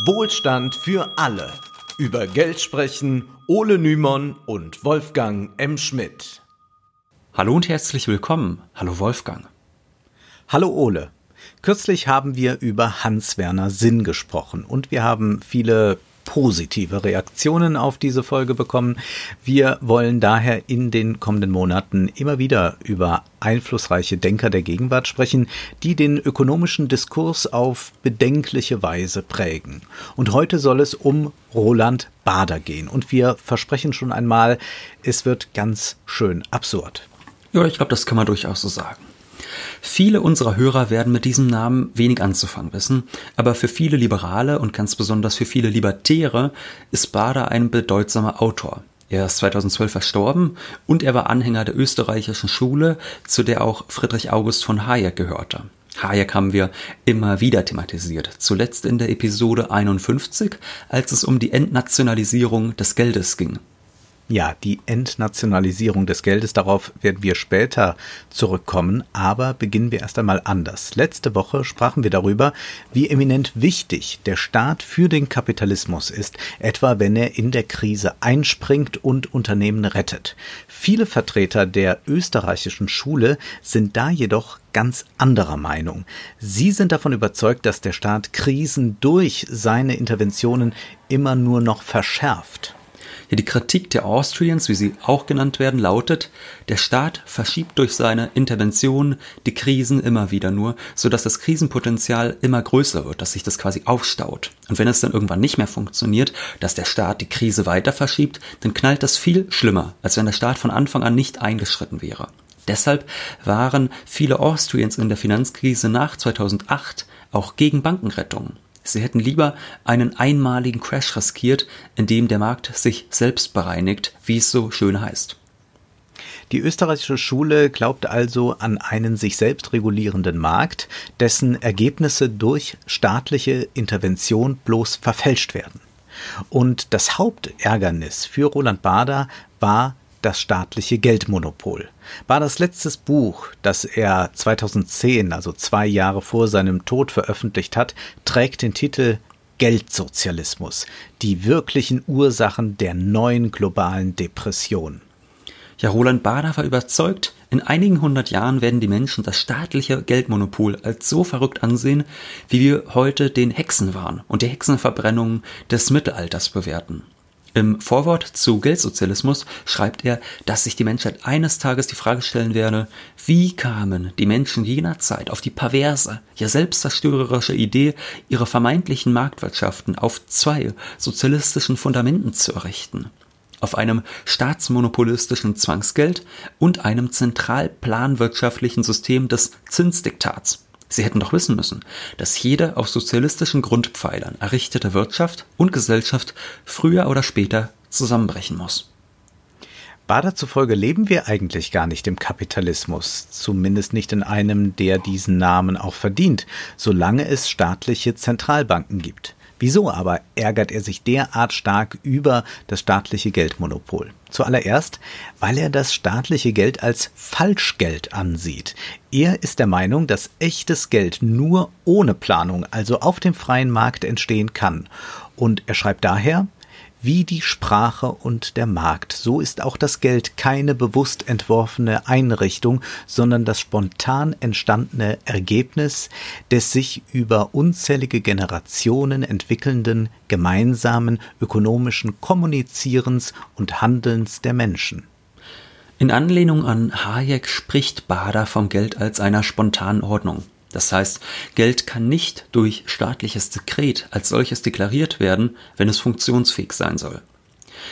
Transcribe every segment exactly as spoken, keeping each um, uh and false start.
Wohlstand für alle. Über Geld sprechen Ole Nymon und Wolfgang M. Schmidt. Hallo und herzlich willkommen. Hallo Wolfgang. Hallo Ole. Kürzlich haben wir über Hans-Werner Sinn gesprochen und wir haben viele positive Reaktionen auf diese Folge bekommen. Wir wollen daher in den kommenden Monaten immer wieder über einflussreiche Denker der Gegenwart sprechen, die den ökonomischen Diskurs auf bedenkliche Weise prägen. Und heute soll es um Roland Baader gehen. Und wir versprechen schon einmal, es wird ganz schön absurd. Ja, ich glaube, das kann man durchaus so sagen. Viele unserer Hörer werden mit diesem Namen wenig anzufangen wissen, aber für viele Liberale und ganz besonders für viele Libertäre ist Baader ein bedeutsamer Autor. Er ist zweitausendzwölf verstorben und er war Anhänger der österreichischen Schule, zu der auch Friedrich August von Hayek gehörte. Hayek haben wir immer wieder thematisiert, zuletzt in der Episode einundfünfzig, als es um die Entnationalisierung des Geldes ging. Ja, die Entnationalisierung des Geldes, darauf werden wir später zurückkommen, aber beginnen wir erst einmal anders. Letzte Woche sprachen wir darüber, wie eminent wichtig der Staat für den Kapitalismus ist, etwa wenn er in der Krise einspringt und Unternehmen rettet. Viele Vertreter der österreichischen Schule sind da jedoch ganz anderer Meinung. Sie sind davon überzeugt, dass der Staat Krisen durch seine Interventionen immer nur noch verschärft. Ja, die Kritik der Austrians, wie sie auch genannt werden, lautet, der Staat verschiebt durch seine Interventionen die Krisen immer wieder nur, sodass das Krisenpotenzial immer größer wird, dass sich das quasi aufstaut. Und wenn es dann irgendwann nicht mehr funktioniert, dass der Staat die Krise weiter verschiebt, dann knallt das viel schlimmer, als wenn der Staat von Anfang an nicht eingeschritten wäre. Deshalb waren viele Austrians in der Finanzkrise nach zweitausendacht auch gegen Bankenrettungen. Sie hätten lieber einen einmaligen Crash riskiert, in dem der Markt sich selbst bereinigt, wie es so schön heißt. Die österreichische Schule glaubt also an einen sich selbst regulierenden Markt, dessen Ergebnisse durch staatliche Intervention bloß verfälscht werden. Und das Hauptärgernis für Roland Baader war das staatliche Geldmonopol. Baaders letztes Buch, das er zweitausendzehn, also zwei Jahre vor seinem Tod, veröffentlicht hat, trägt den Titel Geldsozialismus, die wirklichen Ursachen der neuen globalen Depression. Ja, Roland Baader war überzeugt, in einigen hundert Jahren werden die Menschen das staatliche Geldmonopol als so verrückt ansehen, wie wir heute den Hexenwahn und die Hexenverbrennungen des Mittelalters bewerten. Im Vorwort zu Geldsozialismus schreibt er, dass sich die Menschheit eines Tages die Frage stellen werde, wie kamen die Menschen jener Zeit auf die perverse, ja selbstzerstörerische Idee, ihre vermeintlichen Marktwirtschaften auf zwei sozialistischen Fundamenten zu errichten. Auf einem staatsmonopolistischen Zwangsgeld und einem zentralplanwirtschaftlichen System des Zinsdiktats. Sie hätten doch wissen müssen, dass jede auf sozialistischen Grundpfeilern errichtete Wirtschaft und Gesellschaft früher oder später zusammenbrechen muss. Baader zufolge leben wir eigentlich gar nicht im Kapitalismus, zumindest nicht in einem, der diesen Namen auch verdient, solange es staatliche Zentralbanken gibt. Wieso aber ärgert er sich derart stark über das staatliche Geldmonopol? Zuallererst, weil er das staatliche Geld als Falschgeld ansieht. Er ist der Meinung, dass echtes Geld nur ohne Planung, also auf dem freien Markt, entstehen kann. Und er schreibt daher: Wie die Sprache und der Markt, so ist auch das Geld keine bewusst entworfene Einrichtung, sondern das spontan entstandene Ergebnis des sich über unzählige Generationen entwickelnden, gemeinsamen ökonomischen Kommunizierens und Handelns der Menschen. In Anlehnung an Hayek spricht Baader vom Geld als einer spontanen Ordnung. Das heißt, Geld kann nicht durch staatliches Dekret als solches deklariert werden, wenn es funktionsfähig sein soll.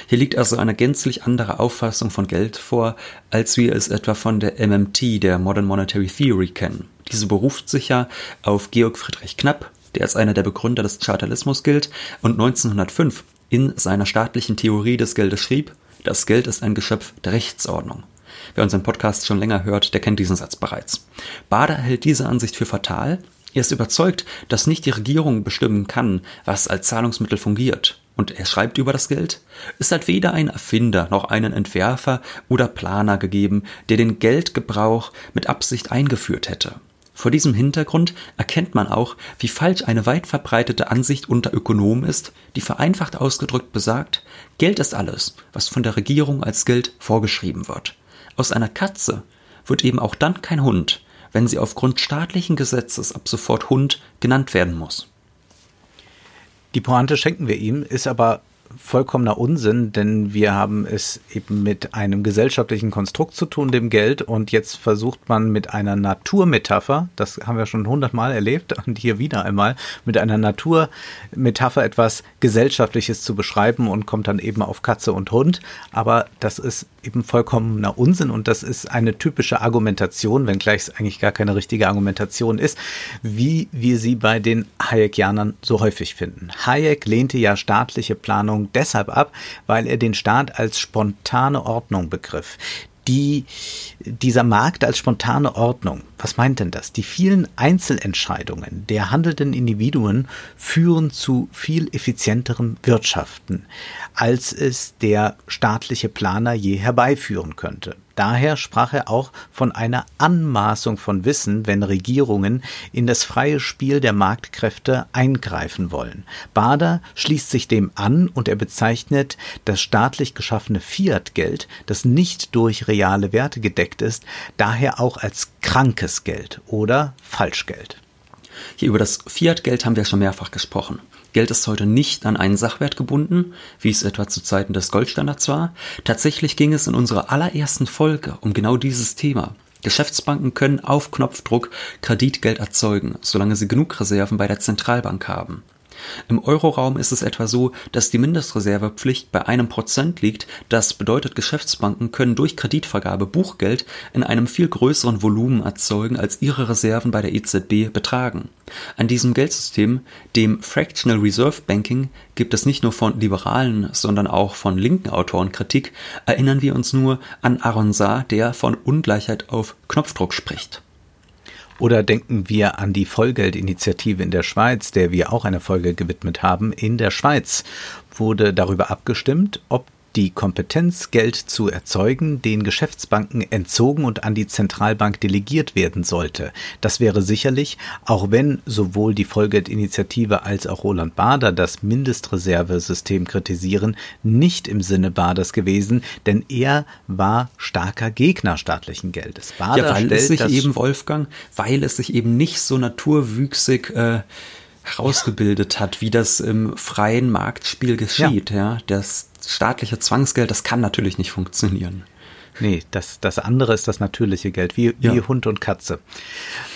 Hier liegt also eine gänzlich andere Auffassung von Geld vor, als wir es etwa von der M M T, der Modern Monetary Theory, kennen. Diese beruft sich ja auf Georg Friedrich Knapp, der als einer der Begründer des Chartalismus gilt und neunzehnhundertfünf in seiner staatlichen Theorie des Geldes schrieb: Das Geld ist ein Geschöpf der Rechtsordnung. Wer unseren Podcast schon länger hört, der kennt diesen Satz bereits. Baader hält diese Ansicht für fatal. Er ist überzeugt, dass nicht die Regierung bestimmen kann, was als Zahlungsmittel fungiert. Und er schreibt über das Geld: Es hat weder einen Erfinder noch einen Entwerfer oder Planer gegeben, der den Geldgebrauch mit Absicht eingeführt hätte. Vor diesem Hintergrund erkennt man auch, wie falsch eine weit verbreitete Ansicht unter Ökonomen ist, die vereinfacht ausgedrückt besagt, Geld ist alles, was von der Regierung als Geld vorgeschrieben wird. Aus einer Katze wird eben auch dann kein Hund, wenn sie aufgrund staatlichen Gesetzes ab sofort Hund genannt werden muss. Die Pointe schenken wir ihm, ist aber vollkommener Unsinn, denn wir haben es eben mit einem gesellschaftlichen Konstrukt zu tun, dem Geld, und jetzt versucht man mit einer Naturmetapher, das haben wir schon hundertmal erlebt und hier wieder einmal, mit einer Naturmetapher etwas Gesellschaftliches zu beschreiben und kommt dann eben auf Katze und Hund, aber das ist eben vollkommener Unsinn und das ist eine typische Argumentation, wenngleich es eigentlich gar keine richtige Argumentation ist, wie wir sie bei den Hayekianern so häufig finden. Hayek lehnte ja staatliche Planung deshalb ab, weil er den Staat als spontane Ordnung begriff. Die, dieser Markt als spontane Ordnung, was meint denn das? Die vielen Einzelentscheidungen der handelnden Individuen führen zu viel effizienterem Wirtschaften, als es der staatliche Planer je herbeiführen könnte. Daher sprach er auch von einer Anmaßung von Wissen, wenn Regierungen in das freie Spiel der Marktkräfte eingreifen wollen. Baader schließt sich dem an und er bezeichnet das staatlich geschaffene Fiat-Geld, das nicht durch reale Werte gedeckt ist, daher auch als krankes Geld oder Falschgeld. Hier über das Fiat-Geld haben wir schon mehrfach gesprochen. Geld ist heute nicht an einen Sachwert gebunden, wie es etwa zu Zeiten des Goldstandards war. Tatsächlich ging es in unserer allerersten Folge um genau dieses Thema. Geschäftsbanken können auf Knopfdruck Kreditgeld erzeugen, solange sie genug Reserven bei der Zentralbank haben. Im Euroraum ist es etwa so, dass die Mindestreservepflicht bei einem Prozent liegt. Das bedeutet, Geschäftsbanken können durch Kreditvergabe Buchgeld in einem viel größeren Volumen erzeugen, als ihre Reserven bei der E Z B betragen. An diesem Geldsystem, dem Fractional Reserve Banking, gibt es nicht nur von liberalen, sondern auch von linken Autoren Kritik. Erinnern wir uns nur an Aaron Saar, der von Ungleichheit auf Knopfdruck spricht. Oder denken wir an die Vollgeldinitiative in der Schweiz, der wir auch eine Folge gewidmet haben. In der Schweiz wurde darüber abgestimmt, ob die Kompetenz, Geld zu erzeugen, den Geschäftsbanken entzogen und an die Zentralbank delegiert werden sollte. Das wäre sicherlich, auch wenn sowohl die Vollgeldinitiative als auch Roland Baader das Mindestreservesystem kritisieren, nicht im Sinne Baaders gewesen, denn er war starker Gegner staatlichen Geldes. Baader ja, weil es sich eben, Wolfgang, weil es sich eben nicht so naturwüchsig äh, herausgebildet hat, wie das im freien Marktspiel geschieht. Ja. Ja, das staatliche Zwangsgeld, das kann natürlich nicht funktionieren. Nee, das, das andere ist das natürliche Geld, wie, ja. wie Hund und Katze.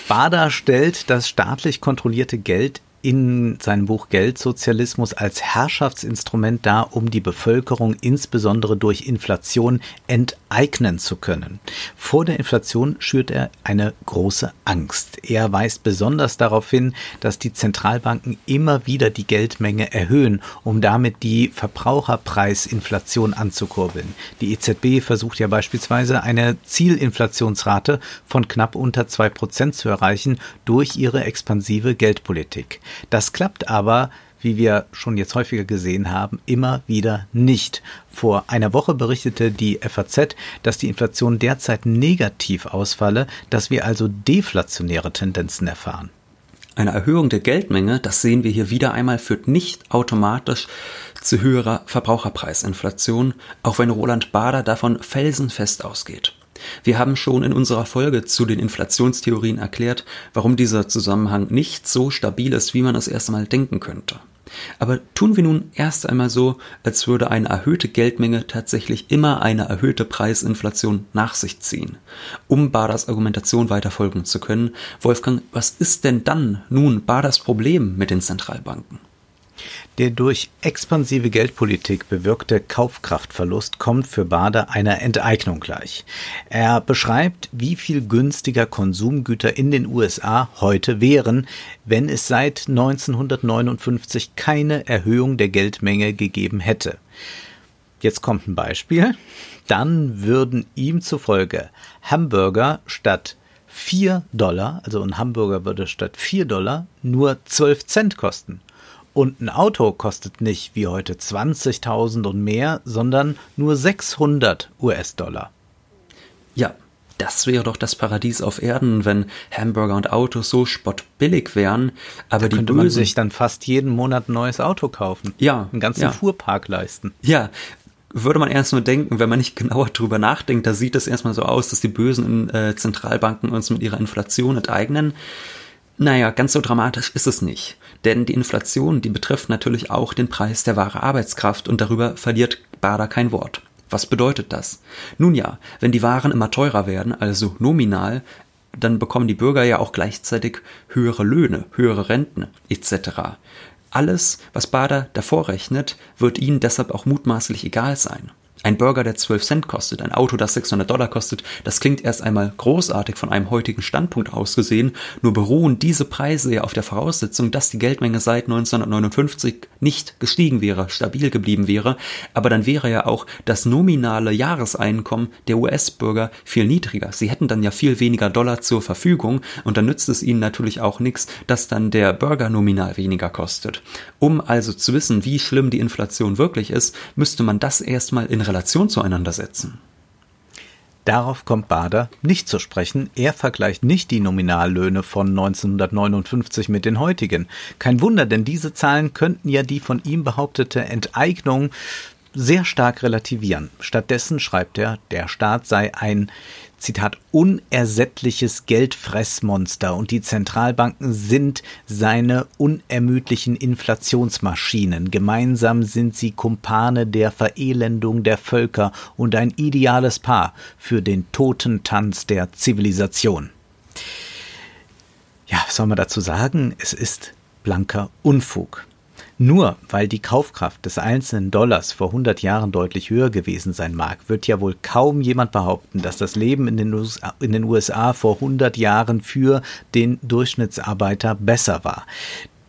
Baader stellt das staatlich kontrollierte Geld in seinem Buch Geldsozialismus als Herrschaftsinstrument dar, um die Bevölkerung insbesondere durch Inflation enteignen zu können. Vor der Inflation schürt er eine große Angst. Er weist besonders darauf hin, dass die Zentralbanken immer wieder die Geldmenge erhöhen, um damit die Verbraucherpreisinflation anzukurbeln. Die E Z B versucht ja beispielsweise eine Zielinflationsrate von knapp unter zwei Prozent zu erreichen durch ihre expansive Geldpolitik. Das klappt aber, wie wir schon jetzt häufiger gesehen haben, immer wieder nicht. Vor einer Woche berichtete die F A Z, dass die Inflation derzeit negativ ausfalle, dass wir also deflationäre Tendenzen erfahren. Eine Erhöhung der Geldmenge, das sehen wir hier wieder einmal, führt nicht automatisch zu höherer Verbraucherpreisinflation, auch wenn Roland Baader davon felsenfest ausgeht. Wir haben schon in unserer Folge zu den Inflationstheorien erklärt, warum dieser Zusammenhang nicht so stabil ist, wie man es erst einmal denken könnte. Aber tun wir nun erst einmal so, als würde eine erhöhte Geldmenge tatsächlich immer eine erhöhte Preisinflation nach sich ziehen. Um Baaders Argumentation weiter folgen zu können, Wolfgang, was ist denn dann nun Baaders Problem mit den Zentralbanken? Der durch expansive Geldpolitik bewirkte Kaufkraftverlust kommt für Baader einer Enteignung gleich. Er beschreibt, wie viel günstiger Konsumgüter in den U S A heute wären, wenn es seit neunzehnhundertneunundfünfzig keine Erhöhung der Geldmenge gegeben hätte. Jetzt kommt ein Beispiel. Dann würden ihm zufolge Hamburger statt vier Dollar, also ein Hamburger würde statt vier Dollar nur zwölf Cent kosten. Und ein Auto kostet nicht wie heute zwanzigtausend und mehr, sondern nur sechshundert U S-Dollar. Ja, Das wäre doch das Paradies auf Erden, wenn Hamburger und Autos so spottbillig wären. Aber da die könnte man sich dann fast jeden Monat ein neues Auto kaufen. Ja. Einen ganzen ja. Fuhrpark leisten. Ja. Würde man erst nur denken, wenn man nicht genauer drüber nachdenkt, da sieht es erstmal so aus, dass die bösen äh, Zentralbanken uns mit ihrer Inflation enteignen. Naja, ganz so dramatisch ist es nicht. Denn die Inflation, die betrifft natürlich auch den Preis der wahren Arbeitskraft und darüber verliert Baader kein Wort. Was bedeutet das? Nun ja, wenn die Waren immer teurer werden, also nominal, dann bekommen die Bürger ja auch gleichzeitig höhere Löhne, höhere Renten et cetera. Alles, was Baader davor rechnet, wird ihnen deshalb auch mutmaßlich egal sein. Ein Burger, der zwölf Cent kostet, ein Auto, das sechshundert Dollar kostet, das klingt erst einmal großartig von einem heutigen Standpunkt aus gesehen, nur beruhen diese Preise ja auf der Voraussetzung, dass die Geldmenge seit neunzehnhundertneunundfünfzig nicht gestiegen wäre, stabil geblieben wäre, aber dann wäre ja auch das nominale Jahreseinkommen der U S-Bürger viel niedriger. Sie hätten dann ja viel weniger Dollar zur Verfügung und dann nützt es ihnen natürlich auch nichts, dass dann der Burger nominal weniger kostet. Um also zu wissen, wie schlimm die Inflation wirklich ist, müsste man das erstmal in Relation zueinander setzen. Darauf kommt Baader nicht zu sprechen. Er vergleicht nicht die Nominallöhne von neunzehnhundertneunundfünfzig mit den heutigen. Kein Wunder, denn diese Zahlen könnten ja die von ihm behauptete Enteignung sehr stark relativieren. Stattdessen schreibt er, der Staat sei ein, Zitat, unersättliches Geldfressmonster und die Zentralbanken sind seine unermüdlichen Inflationsmaschinen. Gemeinsam sind sie Kumpane der Verelendung der Völker und ein ideales Paar für den Totentanz der Zivilisation. Ja, was soll man dazu sagen? Es ist blanker Unfug. Nur weil die Kaufkraft des einzelnen Dollars vor hundert Jahren deutlich höher gewesen sein mag, wird ja wohl kaum jemand behaupten, dass das Leben in den U S A, in den U S A vor hundert Jahren für den Durchschnittsarbeiter besser war.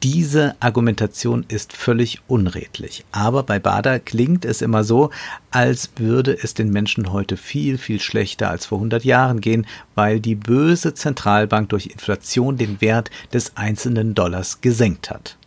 Diese Argumentation ist völlig unredlich. Aber bei Baader klingt es immer so, als würde es den Menschen heute viel, viel schlechter als vor hundert Jahren gehen, weil die böse Zentralbank durch Inflation den Wert des einzelnen Dollars gesenkt hat.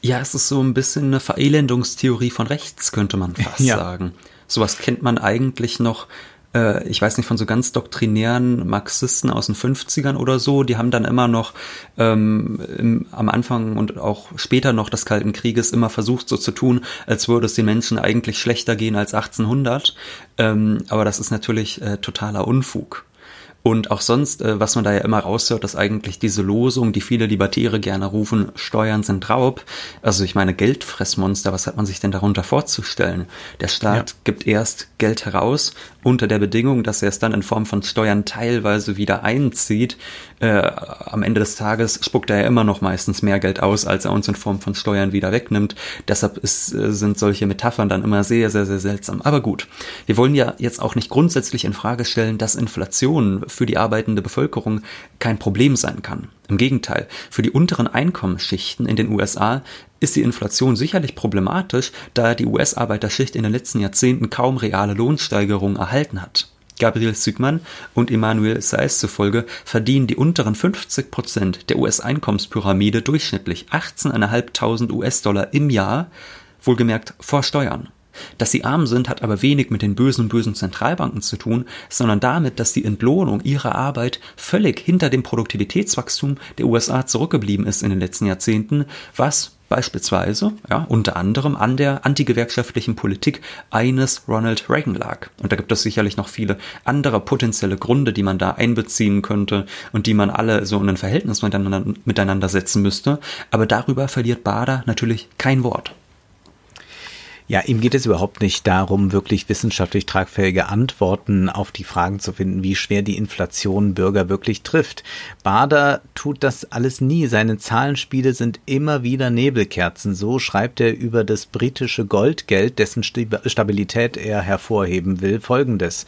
Ja, es ist so ein bisschen eine Verelendungstheorie von rechts, könnte man fast ja. sagen. Sowas kennt man eigentlich noch, äh, ich weiß nicht, von so ganz doktrinären Marxisten aus den fünfzigern oder so. Die haben dann immer noch ähm, im, am Anfang und auch später noch des Kalten Krieges immer versucht, so zu tun, als würde es den Menschen eigentlich schlechter gehen als achtzehnhundert. Ähm, aber das ist natürlich äh, totaler Unfug. Und auch sonst, was man da ja immer raushört, ist eigentlich diese Losung, die viele Libertäre gerne rufen, Steuern sind Raub. Also ich meine, Geldfressmonster, was hat man sich denn darunter vorzustellen? Der Staat ja. gibt erst Geld heraus, unter der Bedingung, dass er es dann in Form von Steuern teilweise wieder einzieht. Äh, am Ende des Tages spuckt er ja immer noch meistens mehr Geld aus, als er uns in Form von Steuern wieder wegnimmt. Deshalb ist, sind solche Metaphern dann immer sehr, sehr, sehr seltsam. Aber gut, wir wollen ja jetzt auch nicht grundsätzlich in Frage stellen, dass Inflation für die arbeitende Bevölkerung kein Problem sein kann. Im Gegenteil, für die unteren Einkommensschichten in den U S A ist die Inflation sicherlich problematisch, da die U S-Arbeiterschicht in den letzten Jahrzehnten kaum reale Lohnsteigerungen erhalten hat. Gabriel Zucman und Emmanuel Saez zufolge verdienen die unteren fünfzig Prozent der U S-Einkommenspyramide durchschnittlich achtzehntausendfünfhundert U S-Dollar im Jahr, wohlgemerkt vor Steuern. Dass sie arm sind, hat aber wenig mit den bösen, bösen Zentralbanken zu tun, sondern damit, dass die Entlohnung ihrer Arbeit völlig hinter dem Produktivitätswachstum der U S A zurückgeblieben ist in den letzten Jahrzehnten, was beispielsweise, ja, unter anderem an der antigewerkschaftlichen Politik eines Ronald Reagan lag. Und da gibt es sicherlich noch viele andere potenzielle Gründe, die man da einbeziehen könnte und die man alle so in ein Verhältnis miteinander, miteinander setzen müsste. Aber darüber verliert Baader natürlich kein Wort. Ja, ihm geht es überhaupt nicht darum, wirklich wissenschaftlich tragfähige Antworten auf die Fragen zu finden, wie schwer die Inflation Bürger wirklich trifft. Baader tut das alles nie. Seine Zahlenspiele sind immer wieder Nebelkerzen. So schreibt er über das britische Goldgeld, dessen Stabilität er hervorheben will, Folgendes.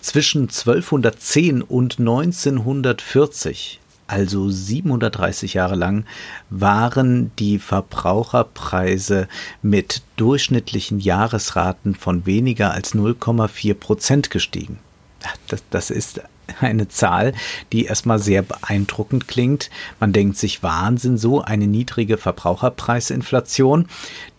Zwischen zwölfhundertzehn und neunzehnhundertvierzig, also siebenhundertdreißig Jahre lang, waren die Verbraucherpreise mit durchschnittlichen Jahresraten von weniger als null Komma vier Prozent gestiegen. Das, das ist eine Zahl, die erstmal sehr beeindruckend klingt. Man denkt sich, Wahnsinn, so eine niedrige Verbraucherpreisinflation.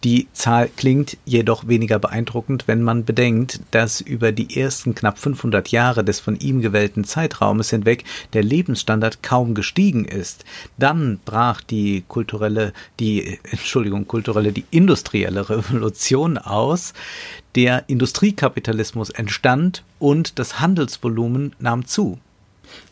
Die Zahl klingt jedoch weniger beeindruckend, wenn man bedenkt, dass über die ersten knapp fünfhundert Jahre des von ihm gewählten Zeitraumes hinweg der Lebensstandard kaum gestiegen ist. Dann brach die kulturelle, die, Entschuldigung, kulturelle, die industrielle Revolution aus. Der Industriekapitalismus entstand und das Handelsvolumen nahm zu.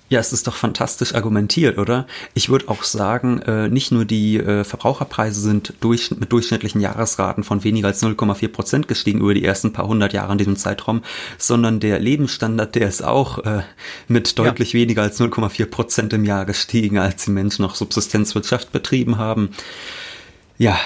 Ja, es ist doch fantastisch argumentiert, oder? Ich würde auch sagen, äh, nicht nur die äh, Verbraucherpreise sind durch, mit durchschnittlichen Jahresraten von weniger als null Komma vier Prozent gestiegen über die ersten paar hundert Jahre in diesem Zeitraum, sondern der Lebensstandard, der ist auch äh, mit deutlich ja. weniger als null Komma vier Prozent im Jahr gestiegen, als die Menschen noch Subsistenzwirtschaft betrieben haben. Ja,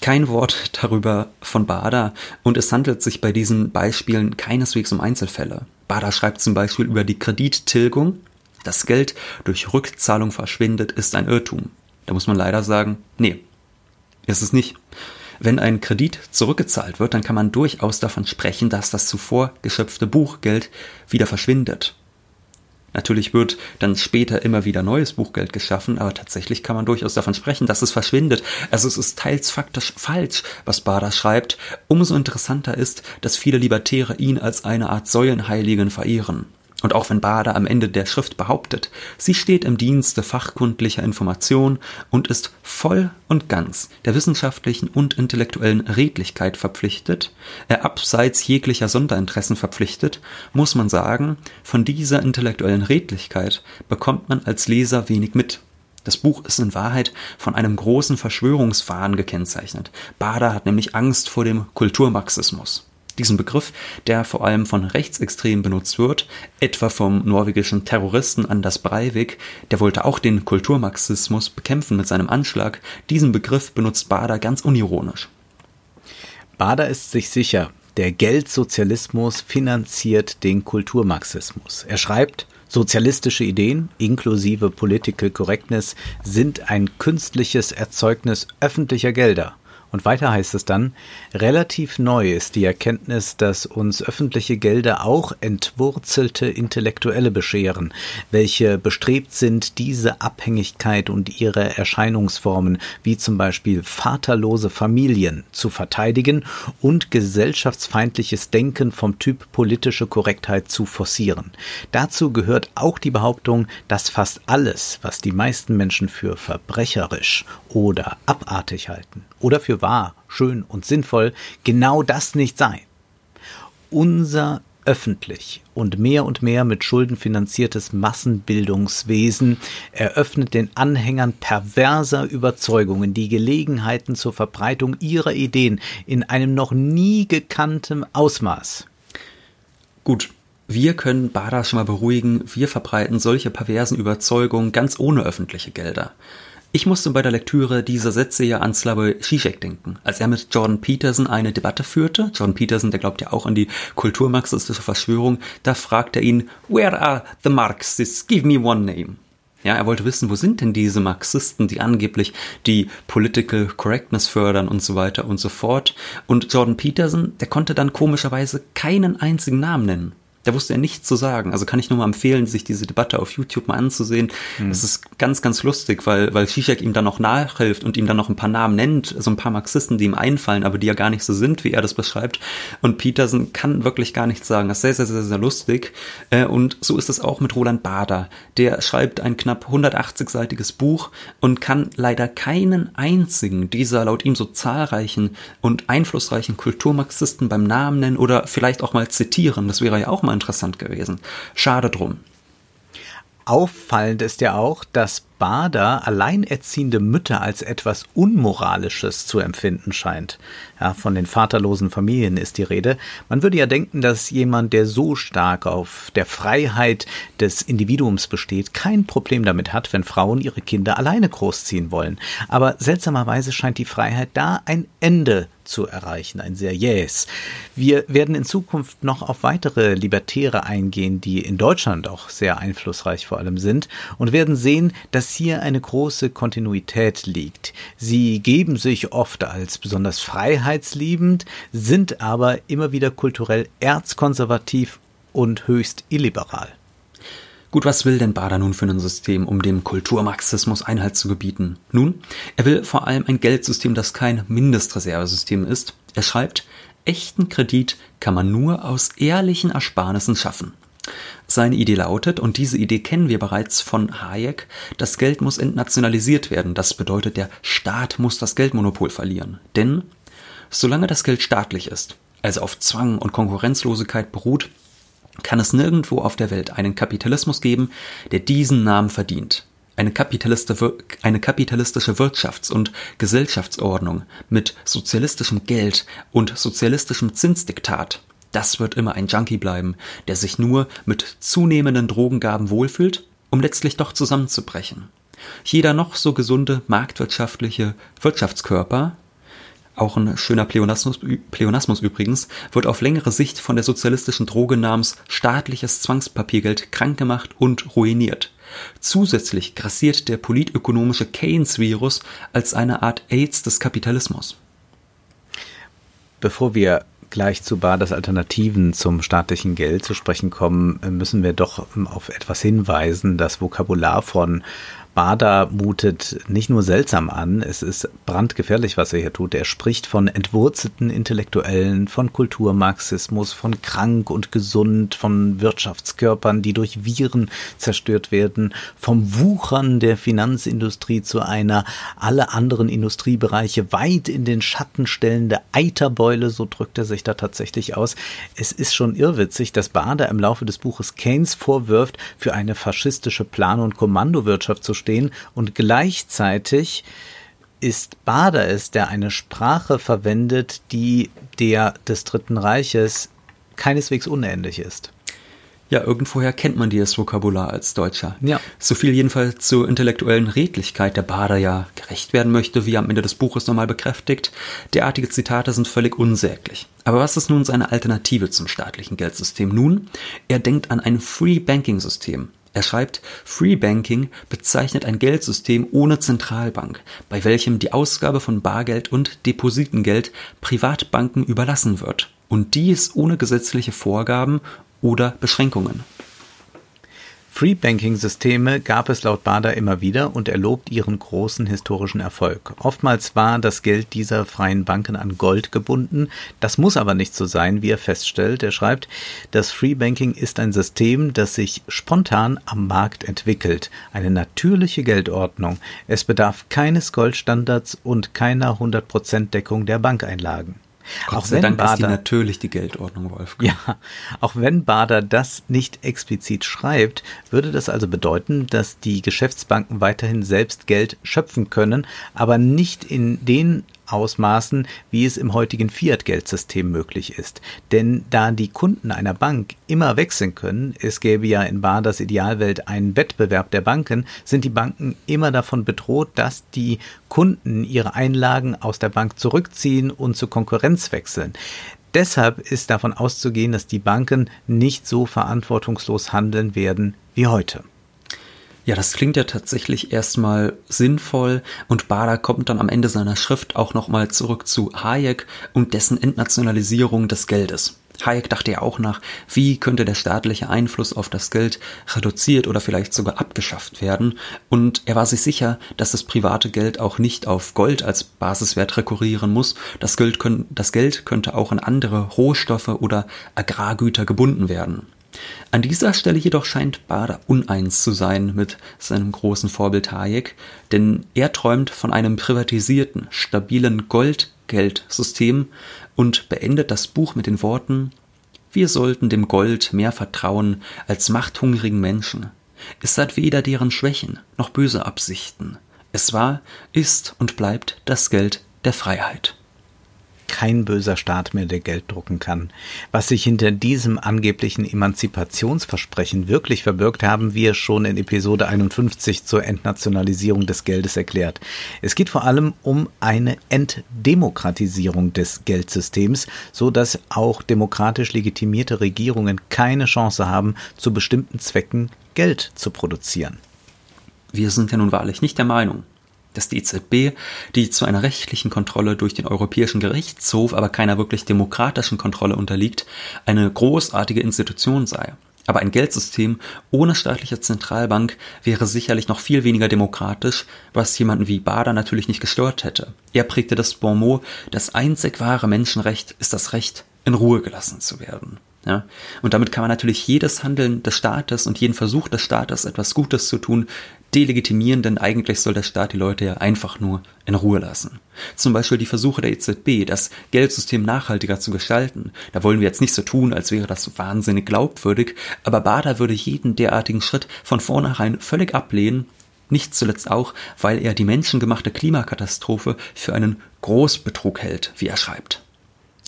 kein Wort darüber von Baader, und es handelt sich bei diesen Beispielen keineswegs um Einzelfälle. Baader schreibt zum Beispiel über die Kredittilgung: Das Geld durch Rückzahlung verschwindet, ist ein Irrtum. Da muss man leider sagen, nee, ist es nicht. Wenn ein Kredit zurückgezahlt wird, dann kann man durchaus davon sprechen, dass das zuvor geschöpfte Buchgeld wieder verschwindet. Natürlich wird dann später immer wieder neues Buchgeld geschaffen, aber tatsächlich kann man durchaus davon sprechen, dass es verschwindet. Also es ist teils faktisch falsch, was Baader schreibt. Umso interessanter ist, dass viele Libertäre ihn als eine Art Säulenheiligen verehren. Und auch wenn Baader am Ende der Schrift behauptet, sie steht im Dienste fachkundlicher Information und ist voll und ganz der wissenschaftlichen und intellektuellen Redlichkeit verpflichtet, er abseits jeglicher Sonderinteressen verpflichtet, muss man sagen, von dieser intellektuellen Redlichkeit bekommt man als Leser wenig mit. Das Buch ist in Wahrheit von einem großen Verschwörungswahn gekennzeichnet. Baader hat nämlich Angst vor dem Kulturmarxismus. Diesen Begriff, der vor allem von Rechtsextremen benutzt wird, etwa vom norwegischen Terroristen Anders Breivik, der wollte auch den Kulturmarxismus bekämpfen mit seinem Anschlag. Diesen Begriff benutzt Baader ganz unironisch. Baader ist sich sicher, der Geldsozialismus finanziert den Kulturmarxismus. Er schreibt: Sozialistische Ideen, inklusive Political Correctness, sind ein künstliches Erzeugnis öffentlicher Gelder. Und weiter heißt es dann: Relativ neu ist die Erkenntnis, dass uns öffentliche Gelder auch entwurzelte Intellektuelle bescheren, welche bestrebt sind, diese Abhängigkeit und ihre Erscheinungsformen, wie zum Beispiel vaterlose Familien, zu verteidigen und gesellschaftsfeindliches Denken vom Typ politische Korrektheit zu forcieren. Dazu gehört auch die Behauptung, dass fast alles, was die meisten Menschen für verbrecherisch oder abartig halten oder für wahr, schön und sinnvoll, genau das nicht sei. Unser öffentlich und mehr und mehr mit Schulden finanziertes Massenbildungswesen eröffnet den Anhängern perverser Überzeugungen die Gelegenheiten zur Verbreitung ihrer Ideen in einem noch nie gekannten Ausmaß. Gut. Wir können Baader schon mal beruhigen, wir verbreiten solche perversen Überzeugungen ganz ohne öffentliche Gelder. Ich musste bei der Lektüre dieser Sätze ja an Slavoj Žižek denken, als er mit Jordan Peterson eine Debatte führte. Jordan Peterson, der glaubt ja auch an die kulturmarxistische Verschwörung, da fragt er ihn: Where are the Marxists? Give me one name. Ja, er wollte wissen, wo sind denn diese Marxisten, die angeblich die Political Correctness fördern und so weiter und so fort. Und Jordan Peterson, der konnte dann komischerweise keinen einzigen Namen nennen. Da wusste er nichts zu sagen. Also kann ich nur mal empfehlen, sich diese Debatte auf YouTube mal anzusehen. Mhm. Das ist ganz, ganz lustig, weil weil Žižek ihm dann noch nachhilft und ihm dann noch ein paar Namen nennt, so also ein paar Marxisten, die ihm einfallen, aber die ja gar nicht so sind, wie er das beschreibt. Und Peterson kann wirklich gar nichts sagen. Das ist sehr, sehr, sehr, sehr lustig. Und so ist es auch mit Roland Baader. Der schreibt ein knapp hundertachtzigseitiges Buch und kann leider keinen einzigen dieser laut ihm so zahlreichen und einflussreichen Kulturmarxisten beim Namen nennen oder vielleicht auch mal zitieren. Das wäre ja auch mal interessant gewesen. Schade drum. Auffallend ist ja auch, dass Baader alleinerziehende Mütter als etwas Unmoralisches zu empfinden scheint. Ja, von den vaterlosen Familien ist die Rede. Man würde ja denken, dass jemand, der so stark auf der Freiheit des Individuums besteht, kein Problem damit hat, wenn Frauen ihre Kinder alleine großziehen wollen. Aber seltsamerweise scheint die Freiheit da ein Ende zu erreichen, ein sehr jähes. Wir werden in Zukunft noch auf weitere Libertäre eingehen, die in Deutschland auch sehr einflussreich vor allem sind, und werden sehen, dass hier eine große Kontinuität liegt. Sie geben sich oft als besonders freiheitsliebend, sind aber immer wieder kulturell erzkonservativ und höchst illiberal. Gut, was will denn Baader nun für ein System, um dem Kulturmarxismus Einhalt zu gebieten? Nun, er will vor allem ein Geldsystem, das kein Mindestreservesystem ist. Er schreibt, echten Kredit kann man nur aus ehrlichen Ersparnissen schaffen. Seine Idee lautet, und diese Idee kennen wir bereits von Hayek, das Geld muss entnationalisiert werden. Das bedeutet, der Staat muss das Geldmonopol verlieren. Denn solange das Geld staatlich ist, also auf Zwang und Konkurrenzlosigkeit beruht, kann es nirgendwo auf der Welt einen Kapitalismus geben, der diesen Namen verdient. Eine kapitalistische Wirtschafts- und Gesellschaftsordnung mit sozialistischem Geld und sozialistischem Zinsdiktat, das wird immer ein Junkie bleiben, der sich nur mit zunehmenden Drogengaben wohlfühlt, um letztlich doch zusammenzubrechen. Jeder noch so gesunde marktwirtschaftliche Wirtschaftskörper, auch ein schöner Pleonasmus, Pleonasmus übrigens, wird auf längere Sicht von der sozialistischen Droge namens staatliches Zwangspapiergeld krank gemacht und ruiniert. Zusätzlich grassiert der politökonomische Keynes-Virus als eine Art AIDS des Kapitalismus. Bevor wir gleich zu Baaders Alternativen zum staatlichen Geld zu sprechen kommen, müssen wir doch auf etwas hinweisen. Das Vokabular von Baader mutet nicht nur seltsam an, es ist brandgefährlich, was er hier tut. Er spricht von entwurzelten Intellektuellen, von Kulturmarxismus, von krank und gesund, von Wirtschaftskörpern, die durch Viren zerstört werden, vom Wuchern der Finanzindustrie zu einer alle anderen Industriebereiche weit in den Schatten stellende Eiterbeule, so drückt er sich da tatsächlich aus. Es ist schon irrwitzig, dass Baader im Laufe des Buches Keynes vorwirft, für eine faschistische Plan- und Kommandowirtschaft zu stehen, und gleichzeitig ist Baader es, der eine Sprache verwendet, die der des Dritten Reiches keineswegs unähnlich ist. Ja, irgendwoher kennt man dieses Vokabular als Deutscher. Ja. So viel jedenfalls zur intellektuellen Redlichkeit, der Baader ja gerecht werden möchte, wie am Ende des Buches nochmal bekräftigt. Derartige Zitate sind völlig unsäglich. Aber was ist nun seine Alternative zum staatlichen Geldsystem? Nun, er denkt an ein Free-Banking-System. Er schreibt, Free-Banking bezeichnet ein Geldsystem ohne Zentralbank, bei welchem die Ausgabe von Bargeld und Depositengeld Privatbanken überlassen wird. Und dies ohne gesetzliche Vorgaben oder Beschränkungen. Free-Banking-Systeme gab es laut Baader immer wieder, und er lobt ihren großen historischen Erfolg. Oftmals war das Geld dieser freien Banken an Gold gebunden. Das muss aber nicht so sein, wie er feststellt. Er schreibt, das Free-Banking ist ein System, das sich spontan am Markt entwickelt. Eine natürliche Geldordnung. Es bedarf keines Goldstandards und keiner hundert Prozent Deckung der Bankeinlagen. Gott sei Dank ist die natürlich die Geldordnung, Wolfgang. Ja, auch wenn Baader das nicht explizit schreibt, würde das also bedeuten, dass die Geschäftsbanken weiterhin selbst Geld schöpfen können, aber nicht in den Ausmaßen, wie es im heutigen Fiat-Geldsystem möglich ist. Denn da die Kunden einer Bank immer wechseln können, es gäbe ja in Baaders Idealwelt einen Wettbewerb der Banken, sind die Banken immer davon bedroht, dass die Kunden ihre Einlagen aus der Bank zurückziehen und zur Konkurrenz wechseln. Deshalb ist davon auszugehen, dass die Banken nicht so verantwortungslos handeln werden wie heute. Ja, das klingt ja tatsächlich erstmal sinnvoll, und Baader kommt dann am Ende seiner Schrift auch nochmal zurück zu Hayek und dessen Entnationalisierung des Geldes. Hayek dachte ja auch nach, wie könnte der staatliche Einfluss auf das Geld reduziert oder vielleicht sogar abgeschafft werden, und er war sich sicher, dass das private Geld auch nicht auf Gold als Basiswert rekurrieren muss, das Geld, können, das Geld könnte auch in andere Rohstoffe oder Agrargüter gebunden werden. An dieser Stelle jedoch scheint Baader uneins zu sein mit seinem großen Vorbild Hayek, denn er träumt von einem privatisierten, stabilen Goldgeldsystem und beendet das Buch mit den Worten: Wir sollten dem Gold mehr vertrauen als machthungrigen Menschen. Es hat weder deren Schwächen noch böse Absichten. Es war, ist und bleibt das Geld der Freiheit. Kein böser Staat mehr, der Geld drucken kann. Was sich hinter diesem angeblichen Emanzipationsversprechen wirklich verbirgt, haben wir schon in Episode einundfünfzig zur Entnationalisierung des Geldes erklärt. Es geht vor allem um eine Entdemokratisierung des Geldsystems, so dass auch demokratisch legitimierte Regierungen keine Chance haben, zu bestimmten Zwecken Geld zu produzieren. Wir sind ja nun wahrlich nicht der Meinung, dass die E Z B, die zu einer rechtlichen Kontrolle durch den Europäischen Gerichtshof, aber keiner wirklich demokratischen Kontrolle unterliegt, eine großartige Institution sei. Aber ein Geldsystem ohne staatliche Zentralbank wäre sicherlich noch viel weniger demokratisch, was jemanden wie Baader natürlich nicht gestört hätte. Er prägte das Bonmot, das einzig wahre Menschenrecht ist das Recht, in Ruhe gelassen zu werden. Ja? Und damit kann man natürlich jedes Handeln des Staates und jeden Versuch des Staates, etwas Gutes zu tun, delegitimieren, denn eigentlich soll der Staat die Leute ja einfach nur in Ruhe lassen. Zum Beispiel die Versuche der E Z B, das Geldsystem nachhaltiger zu gestalten. Da wollen wir jetzt nicht so tun, als wäre das wahnsinnig glaubwürdig, aber Baader würde jeden derartigen Schritt von vornherein völlig ablehnen, nicht zuletzt auch, weil er die menschengemachte Klimakatastrophe für einen Großbetrug hält, wie er schreibt.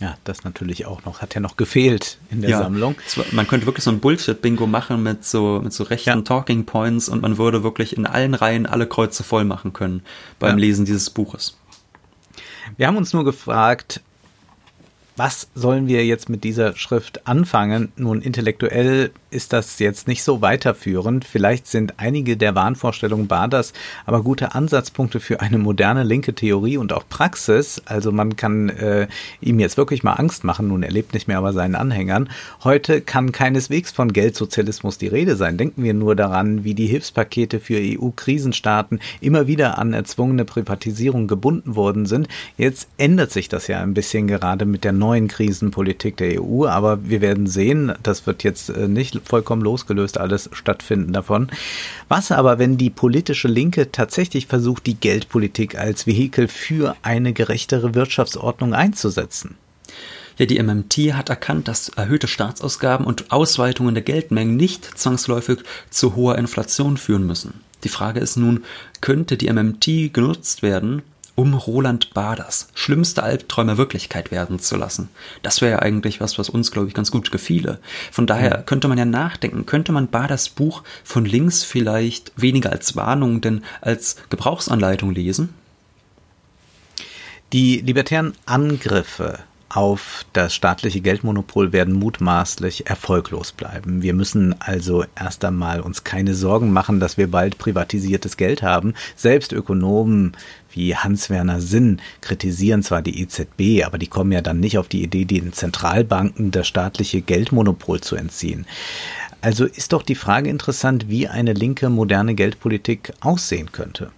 Ja, das natürlich auch noch, hat ja noch gefehlt in der ja, Sammlung. War, man könnte wirklich so ein Bullshit-Bingo machen mit so, mit so rechten ja. Talking Points und man würde wirklich in allen Reihen alle Kreuze voll machen können beim ja. Lesen dieses Buches. Wir haben uns nur gefragt, was sollen wir jetzt mit dieser Schrift anfangen? Nun, intellektuell ist das jetzt nicht so weiterführend. Vielleicht sind einige der Wahnvorstellungen Baaders aber gute Ansatzpunkte für eine moderne linke Theorie und auch Praxis. Also man kann äh, ihm jetzt wirklich mal Angst machen. Nun, er lebt nicht mehr, aber seinen Anhängern. Heute kann keineswegs von Geldsozialismus die Rede sein. Denken wir nur daran, wie die Hilfspakete für E U-Krisenstaaten immer wieder an erzwungene Privatisierung gebunden worden sind. Jetzt ändert sich das ja ein bisschen gerade mit der neuen Krisenpolitik der E U, aber wir werden sehen, das wird jetzt nicht vollkommen losgelöst alles stattfinden davon. Was aber, wenn die politische Linke tatsächlich versucht, die Geldpolitik als Vehikel für eine gerechtere Wirtschaftsordnung einzusetzen? Ja, die M M T hat erkannt, dass erhöhte Staatsausgaben und Ausweitungen der Geldmengen nicht zwangsläufig zu hoher Inflation führen müssen. Die Frage ist nun, könnte die M M T genutzt werden, um Roland Baaders schlimmste Albträume Wirklichkeit werden zu lassen? Das wäre ja eigentlich was, was uns, glaube ich, ganz gut gefiele. Von daher könnte man ja nachdenken, könnte man Baaders Buch von links vielleicht weniger als Warnung, denn als Gebrauchsanleitung lesen? Die libertären Angriffe auf das staatliche Geldmonopol werden mutmaßlich erfolglos bleiben. Wir müssen also erst einmal uns keine Sorgen machen, dass wir bald privatisiertes Geld haben. Selbst Ökonomen wie Hans-Werner Sinn kritisieren zwar die E Z B, aber die kommen ja dann nicht auf die Idee, den Zentralbanken das staatliche Geldmonopol zu entziehen. Also ist doch die Frage interessant, wie eine linke moderne Geldpolitik aussehen könnte.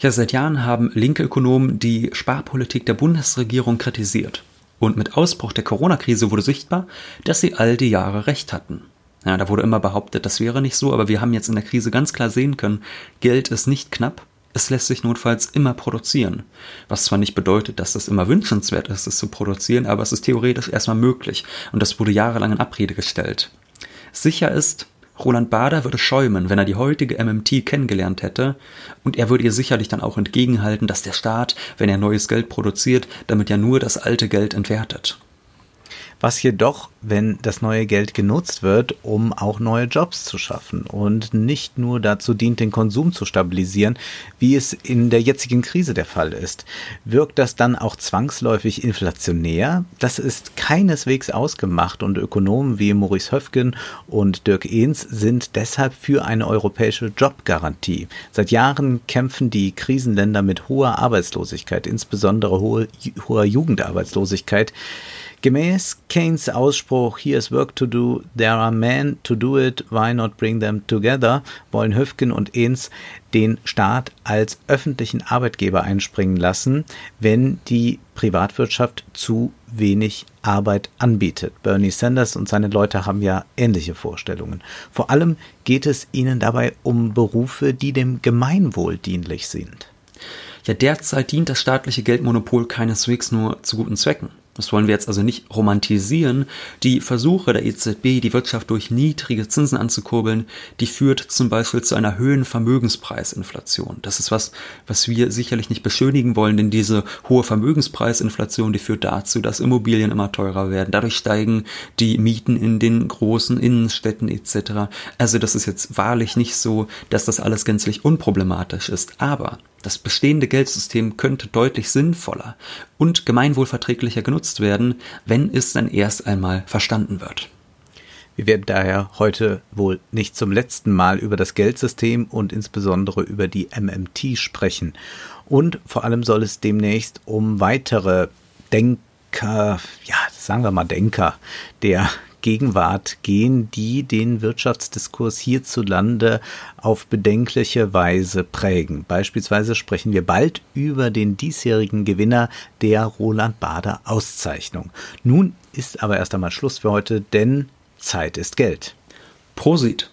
Ja, seit Jahren haben linke Ökonomen die Sparpolitik der Bundesregierung kritisiert. Und mit Ausbruch der Corona-Krise wurde sichtbar, dass sie all die Jahre recht hatten. Ja, da wurde immer behauptet, das wäre nicht so, aber wir haben jetzt in der Krise ganz klar sehen können, Geld ist nicht knapp, es lässt sich notfalls immer produzieren. Was zwar nicht bedeutet, dass es immer wünschenswert ist, es zu produzieren, aber es ist theoretisch erstmal möglich und das wurde jahrelang in Abrede gestellt. Sicher ist, Roland Baader würde schäumen, wenn er die heutige M M T kennengelernt hätte, und er würde ihr sicherlich dann auch entgegenhalten, dass der Staat, wenn er neues Geld produziert, damit ja nur das alte Geld entwertet. Was jedoch, wenn das neue Geld genutzt wird, um auch neue Jobs zu schaffen und nicht nur dazu dient, den Konsum zu stabilisieren, wie es in der jetzigen Krise der Fall ist. Wirkt das dann auch zwangsläufig inflationär? Das ist keineswegs ausgemacht und Ökonomen wie Moritz Höfgen und Dirk Ehnts sind deshalb für eine europäische Jobgarantie. Seit Jahren kämpfen die Krisenländer mit hoher Arbeitslosigkeit, insbesondere hohe, hoher Jugendarbeitslosigkeit. Gemäß Keynes' Ausspruch, "Here is work to do, there are men to do it, why not bring them together", wollen Höfgen und Ehnts den Staat als öffentlichen Arbeitgeber einspringen lassen, wenn die Privatwirtschaft zu wenig Arbeit anbietet. Bernie Sanders und seine Leute haben ja ähnliche Vorstellungen. Vor allem geht es ihnen dabei um Berufe, die dem Gemeinwohl dienlich sind. Ja, derzeit dient das staatliche Geldmonopol keineswegs nur zu guten Zwecken. Das wollen wir jetzt also nicht romantisieren. Die Versuche der E Z B, die Wirtschaft durch niedrige Zinsen anzukurbeln, die führt zum Beispiel zu einer höheren Vermögenspreisinflation. Das ist was, was wir sicherlich nicht beschönigen wollen, denn diese hohe Vermögenspreisinflation, die führt dazu, dass Immobilien immer teurer werden. Dadurch steigen die Mieten in den großen Innenstädten et cetera. Also das ist jetzt wahrlich nicht so, dass das alles gänzlich unproblematisch ist. Aber das bestehende Geldsystem könnte deutlich sinnvoller und gemeinwohlverträglicher genutzt werden, wenn es dann erst einmal verstanden wird. Wir werden daher heute wohl nicht zum letzten Mal über das Geldsystem und insbesondere über die M M T sprechen. Und vor allem soll es demnächst um weitere Denker, ja, sagen wir mal Denker der Gegenwart gehen, die den Wirtschaftsdiskurs hierzulande auf bedenkliche Weise prägen. Beispielsweise sprechen wir bald über den diesjährigen Gewinner der Roland Baader Auszeichnung. Nun ist aber erst einmal Schluss für heute, denn Zeit ist Geld. Prosit!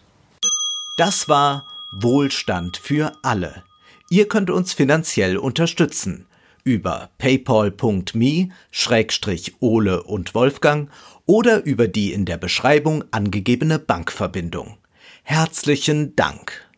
Das war Wohlstand für alle. Ihr könnt uns finanziell unterstützen über paypal punkt me slash ole und wolfgang oder über die in der Beschreibung angegebene Bankverbindung. Herzlichen Dank!